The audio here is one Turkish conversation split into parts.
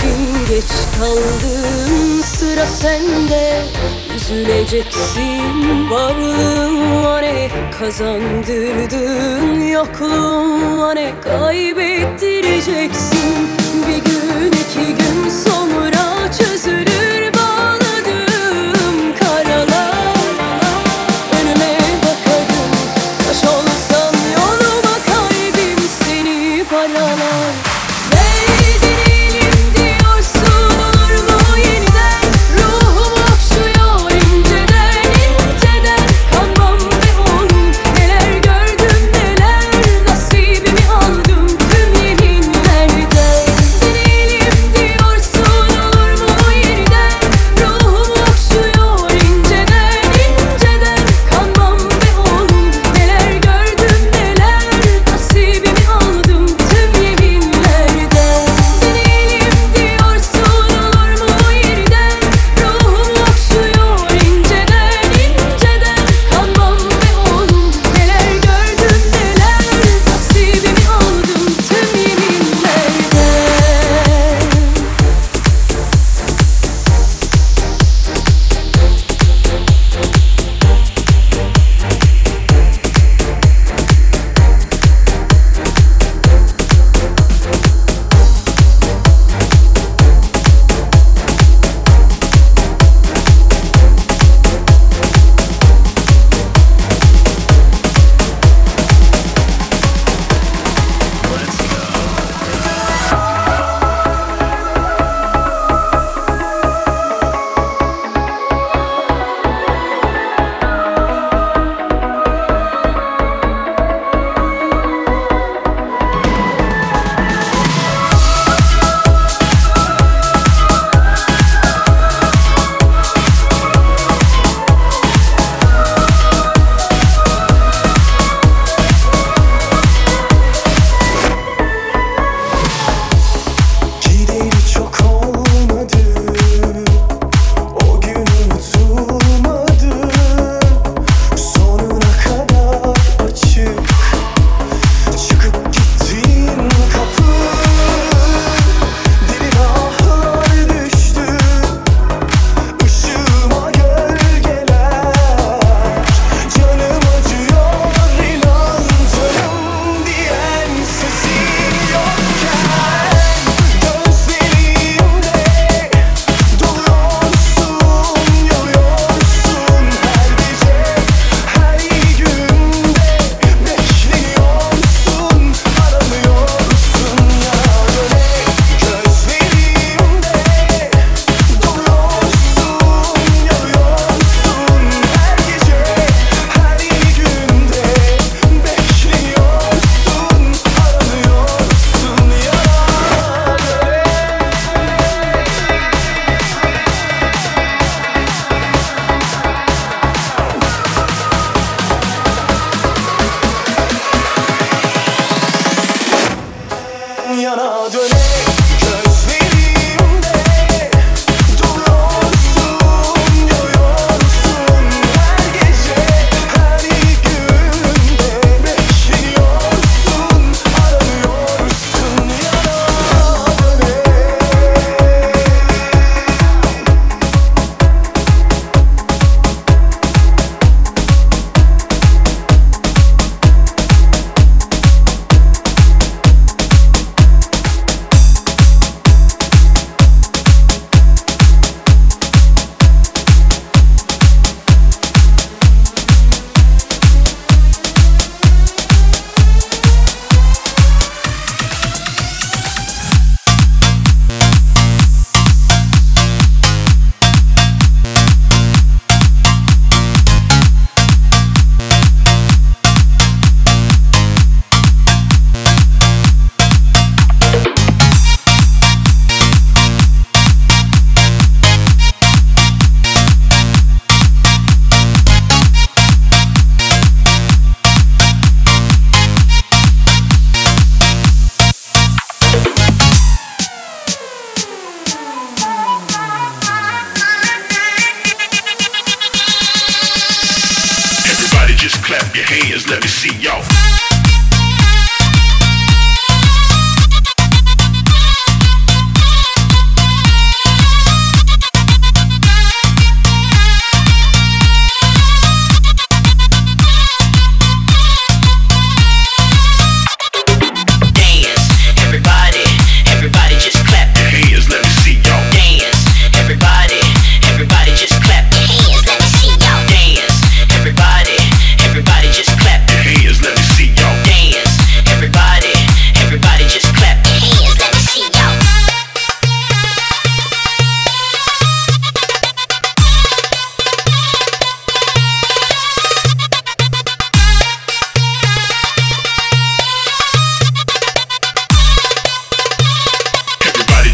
için geç kaldın, sıra sende. Üzüleceksin, varlığım var ne kazandırdın, yokluğum var ne kaybettireceksin. Bir gün iki gün sonra çözülür bağladığım karalar. Önüme bakarım, taş olsam yoluma, kalbim seni paralar.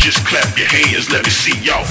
Just clap your hands, let me see y'all.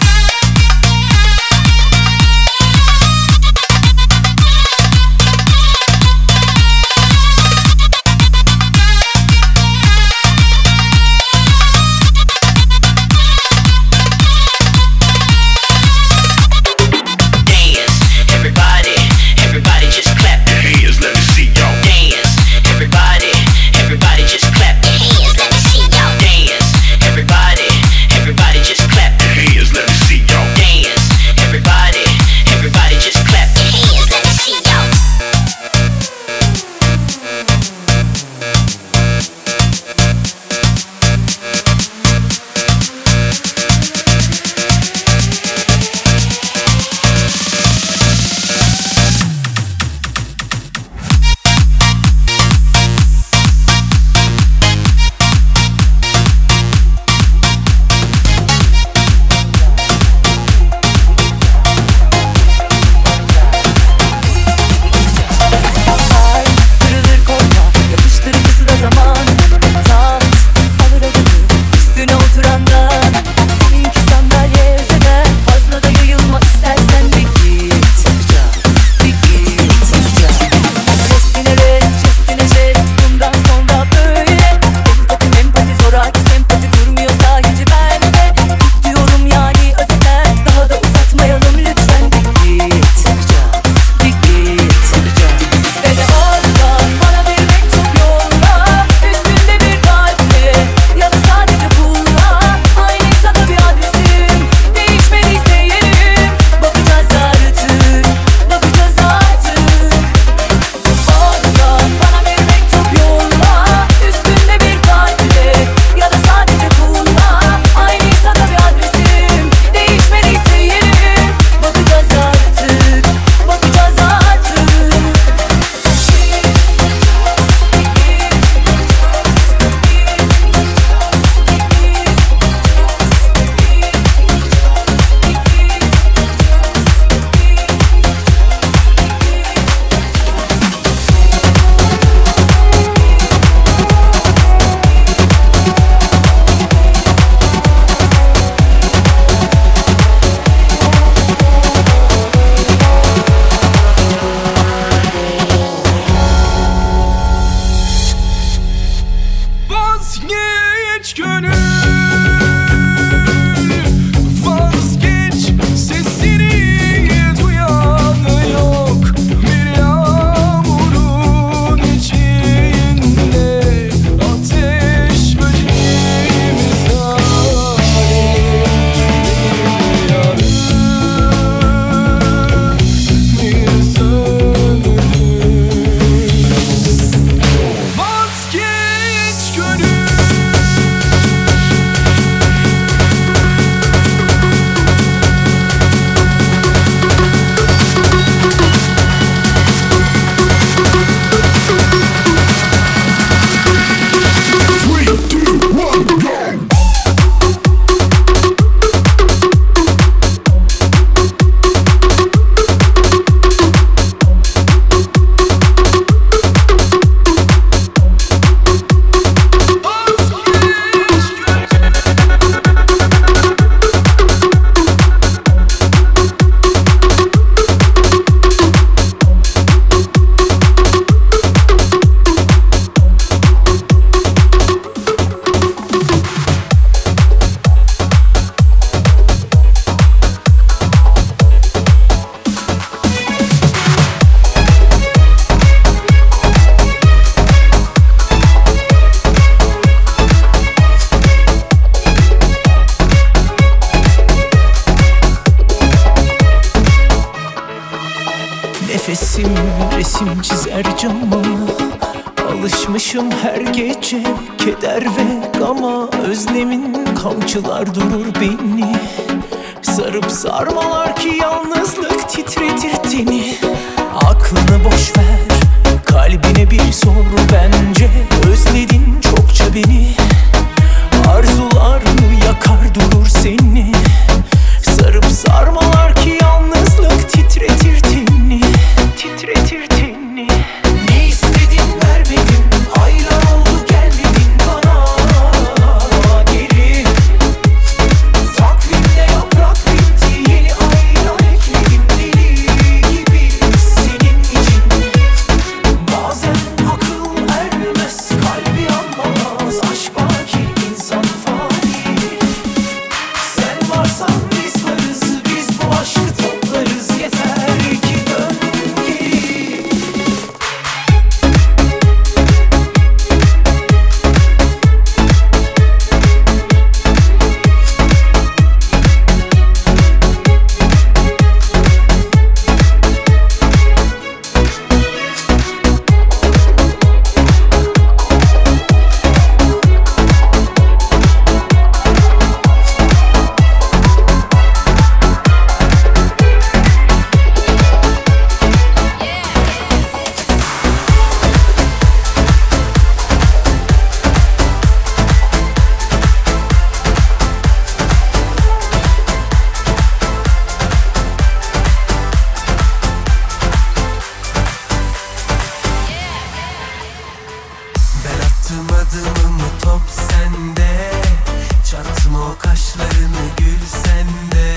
o kaşlarını gülsen de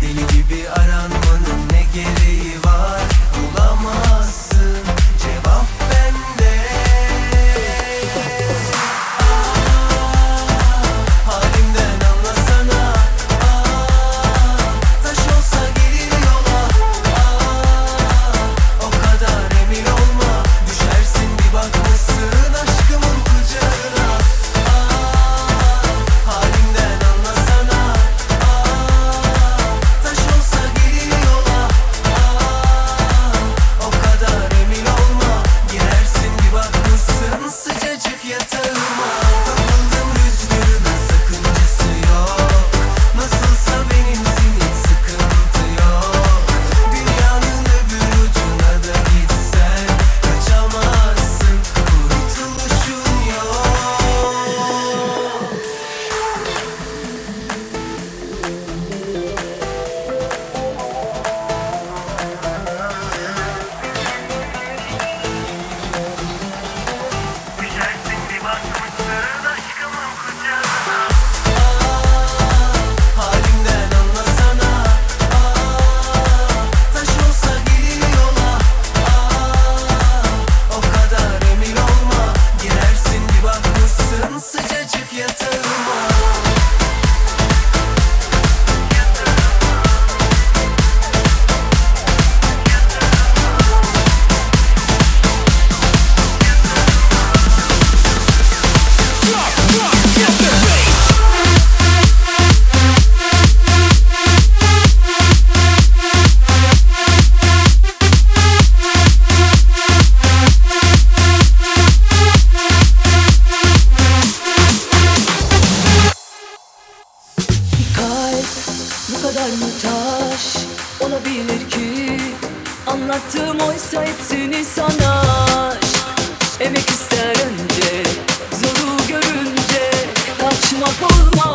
deli gibi aranmanın ne gereği var? Bulamazsın, cevap bende. Aa, halimden anlasana. Aa, taş olsa gelir yola. Aa, o kadar emin olma, düşersin bir bakmışsın aşkımın kucağına. Bu kadar mı taş olabilir ki? Anlattığım oysa hepsini sana aşk. Emek ister önce, zoru görünce kaçmak olmaz.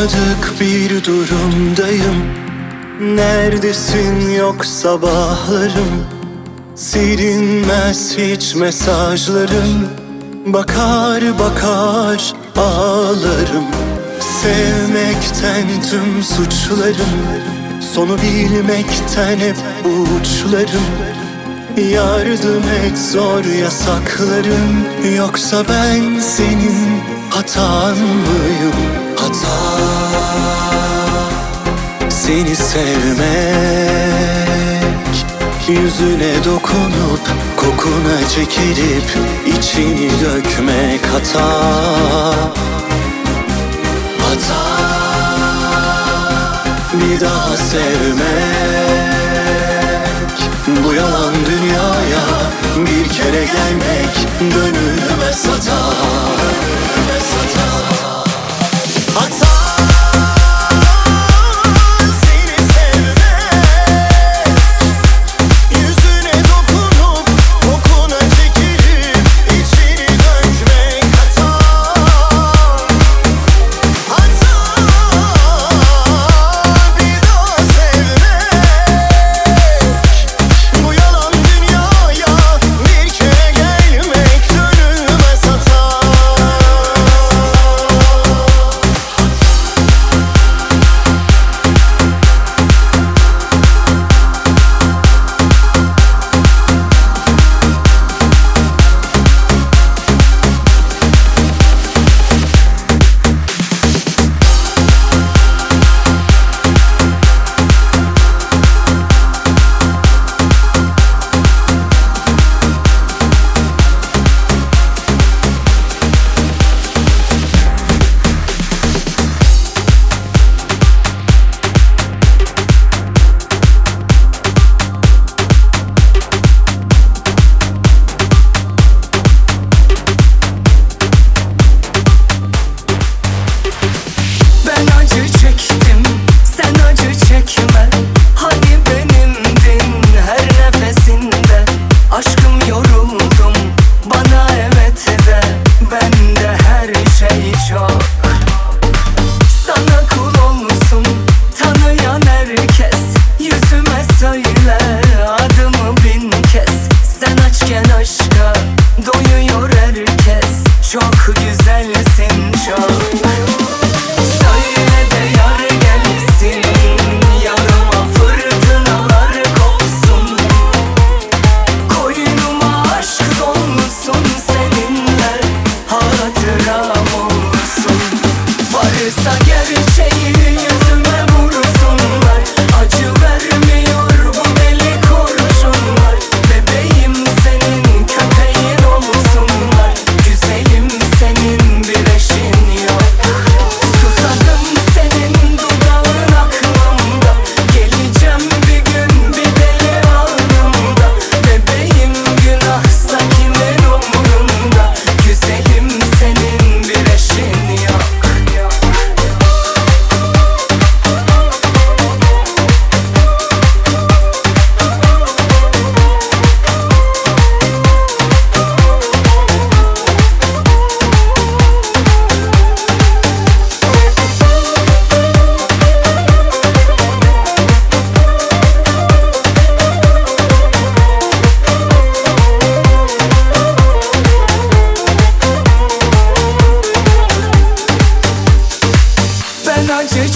Anlamadık bir durumdayım. Neredesin yok sabahlarım, silinmez hiç mesajlarım. Bakar bakar ağlarım. Sevmekten tüm suçlarım, sonu bilmekten hep uçlarım. Yardım et zor yasaklarım, yoksa ben senin hatan mıyım? Hata seni sevmek, yüzüne dokunup kokuna çekilip içini dökmek. Hata, hata bir daha sevmek, bu yalan dünyaya bir kere gelmek dönülmez hata.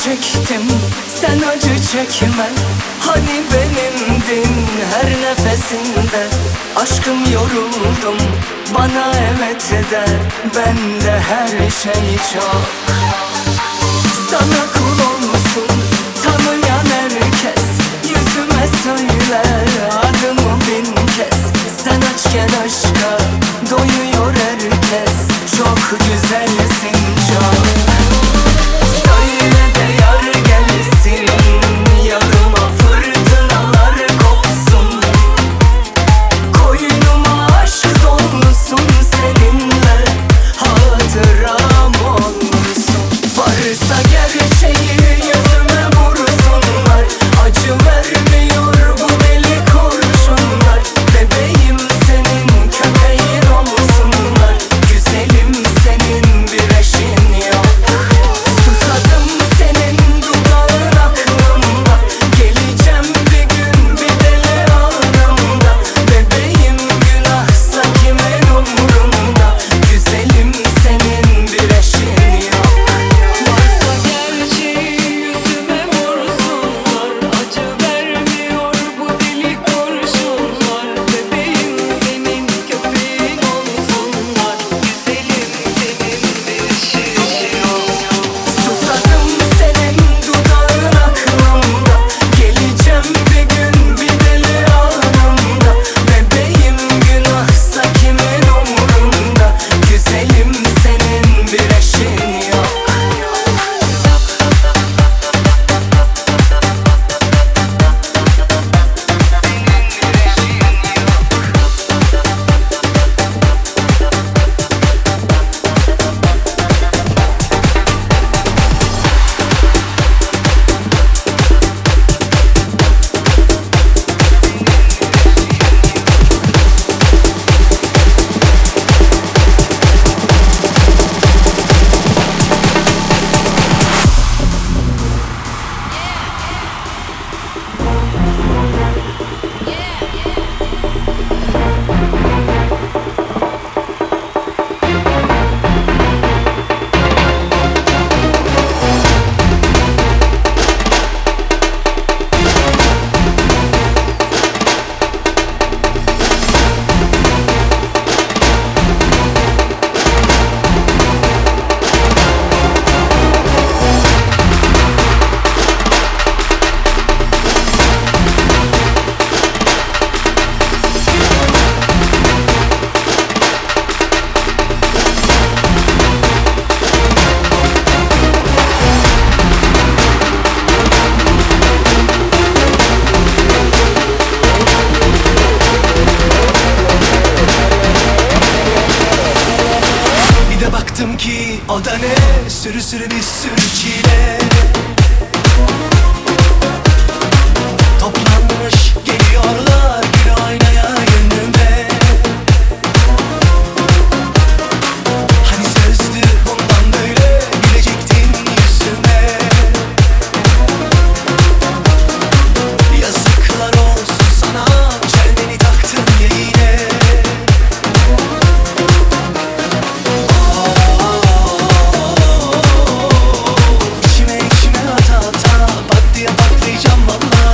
Çektim, sen acı çekme. Hani benimdin her nefesinde. Aşkım yoruldum, bana evet de. Ben de her şey çok. Sana kul olmuşsun, tanıyan herkes. Yüzüme söyler adımı bin kez. Sen açken aşka doyuyor herkes. Çok güzelsin çok. Seninle hatıram olsun. Varsa gerçeği O da ne? Sürü sürü bir sürü çile. Toplanmış geliyorlar bir aynaya gönlüme. Hani sözdü bundan böyle gülecektin yüzüme. Yazıklar olsun sana, çelmeni taktın ya yine. Patlayacağım valla.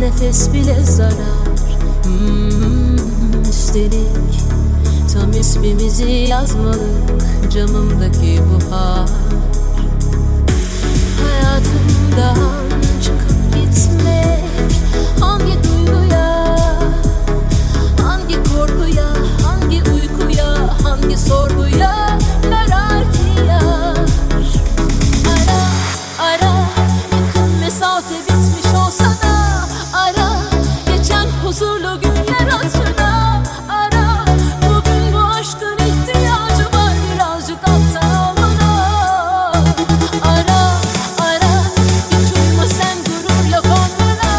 nefes bile zarar. Üstelik tam ismimizi yazmadık camımdaki buhar. Hayatımdan çıkıp gitmek hangi duyguya, hangi korkuya, hangi uykuya, hangi sorguya karar kıyar. Ara ara yakın mesafe bitmiş olsa da ara geçen huzurlu günler hatırla. Ara bugün bu aşkın ihtiyacı var birazcık alttan alana. Ara ara hiç uyma sen gururla korkmana.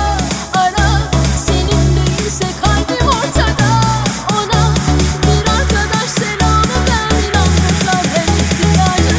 Ara senin değilse kalbim ortada. Ona bir arkadaş selamı ver, inanmasa ben ihtiyacına. Gelme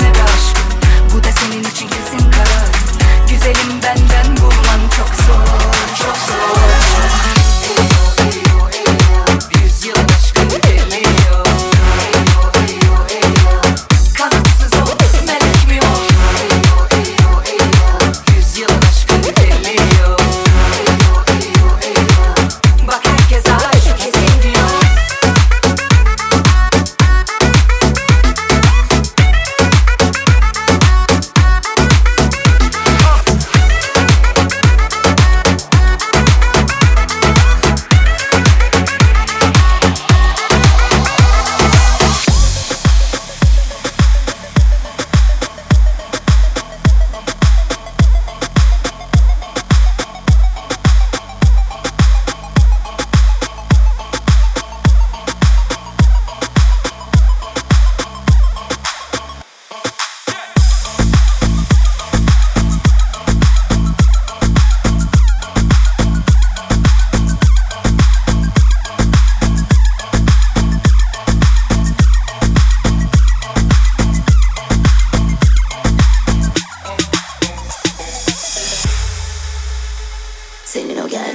be aşkım, bu da senin için kesin karar. Güzelim benden bulman çok zor.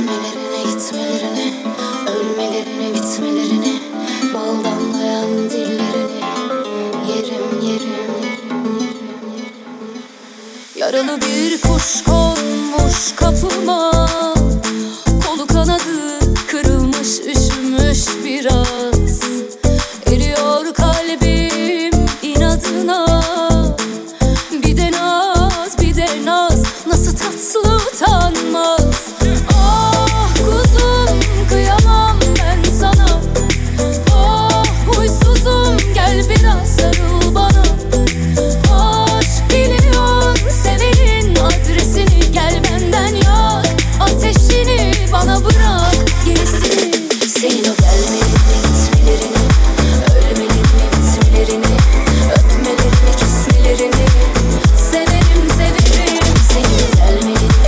Gelmelerine, gitmelerine, ölmelerine, bitmelerine, baldan dayan dillerine yerim. Yaralı bir kuş konmuş kapıma, kolu kanadı kırılmış, üşümüş biraz. Eriyor kalbim inadına, bir de naz, nasıl tatlı utanmaz. Öpmelerini, kesmelerini severim. Senin gelmelerini, gitmelerini,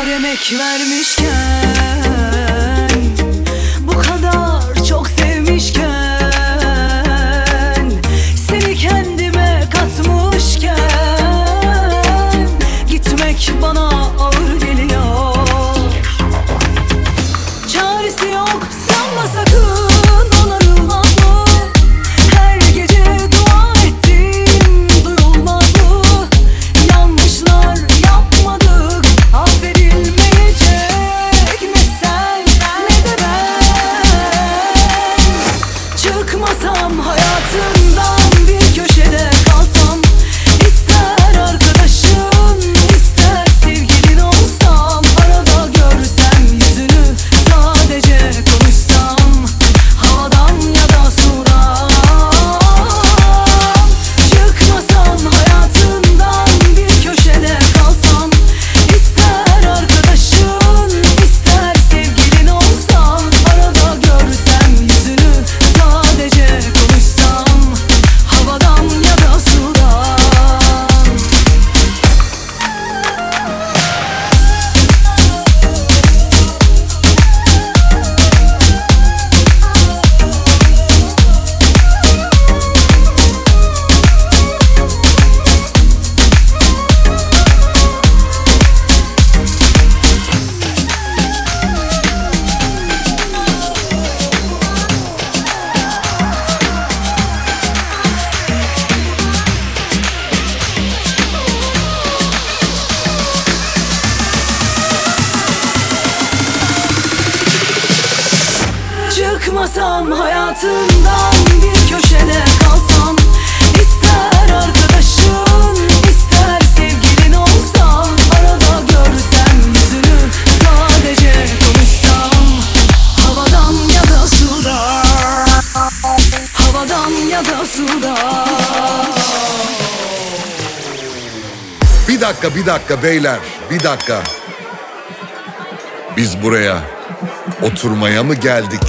kadar emek vermişken, bu kadar çok sevmişken, seni kendime katmışken, gitmek bana ağır geliyor. Çaresi yok, sanma sakın. Çıkmasam hayatımdan bir köşede kalsam, ister arkadaşım ister sevgilin olsam, arada görsem yüzünü sadece konuşsam, havadan ya da sudan. Çıkmasam hayatımdan bir köşede kalsam, ister arkadaşım ister sevgilin olsam, arada görsem yüzünü çıkmasam hayatımdan bir köşede kalsam, ister arkadaşın ister sevgilin olsam, arada görsem yüzünü sadece konuşsam, havadan ya da sudan, havadan ya da sudan. Bir dakika beyler, bir dakika. Biz buraya oturmaya mı geldik?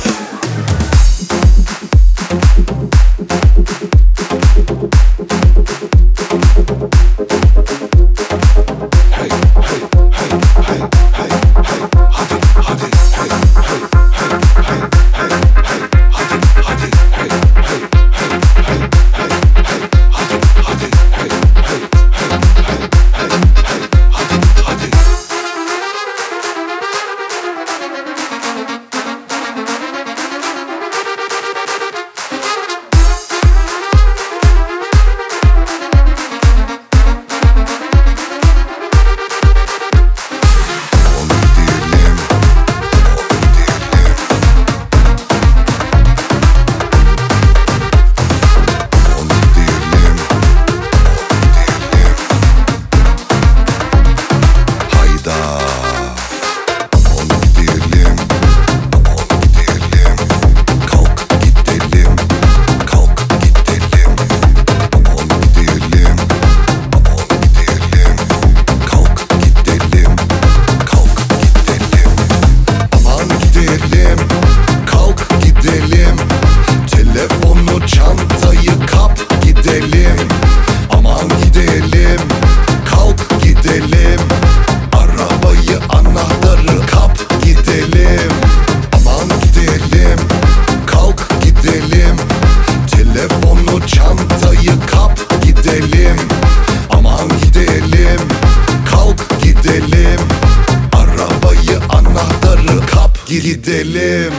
Gidelim.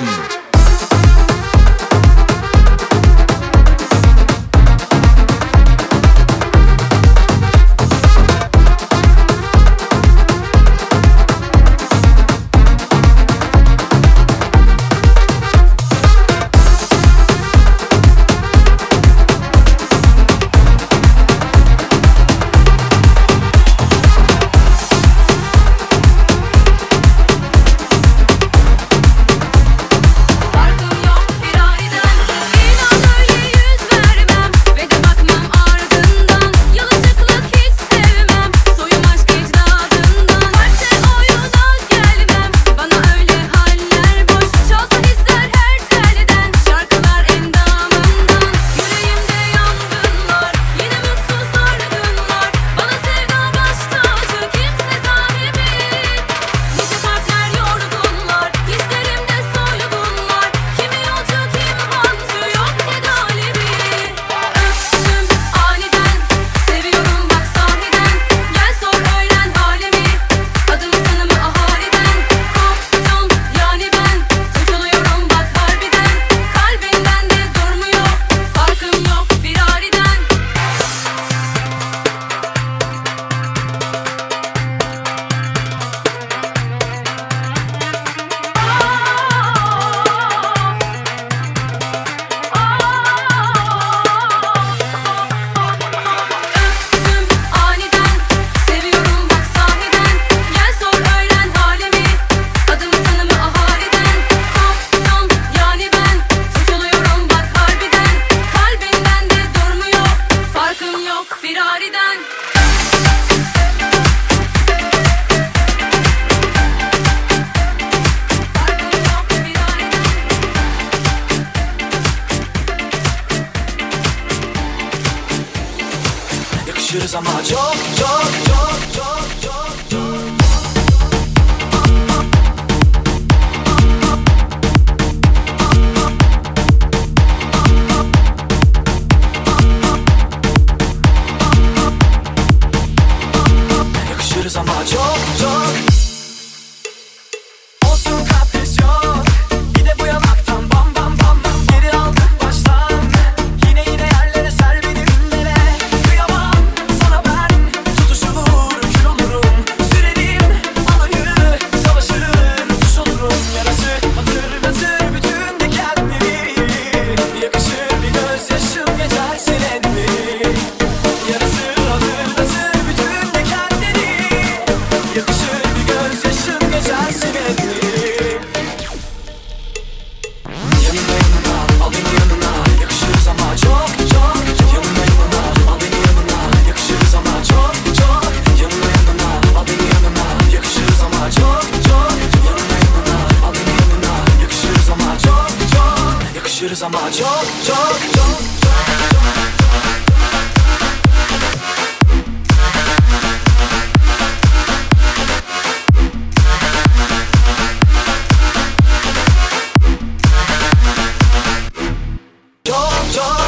Konuşuruz ama çok çok çok çok çok çok. Yakışırız ama çok çok. Yakışırız ama çok çok çok çok çok çok.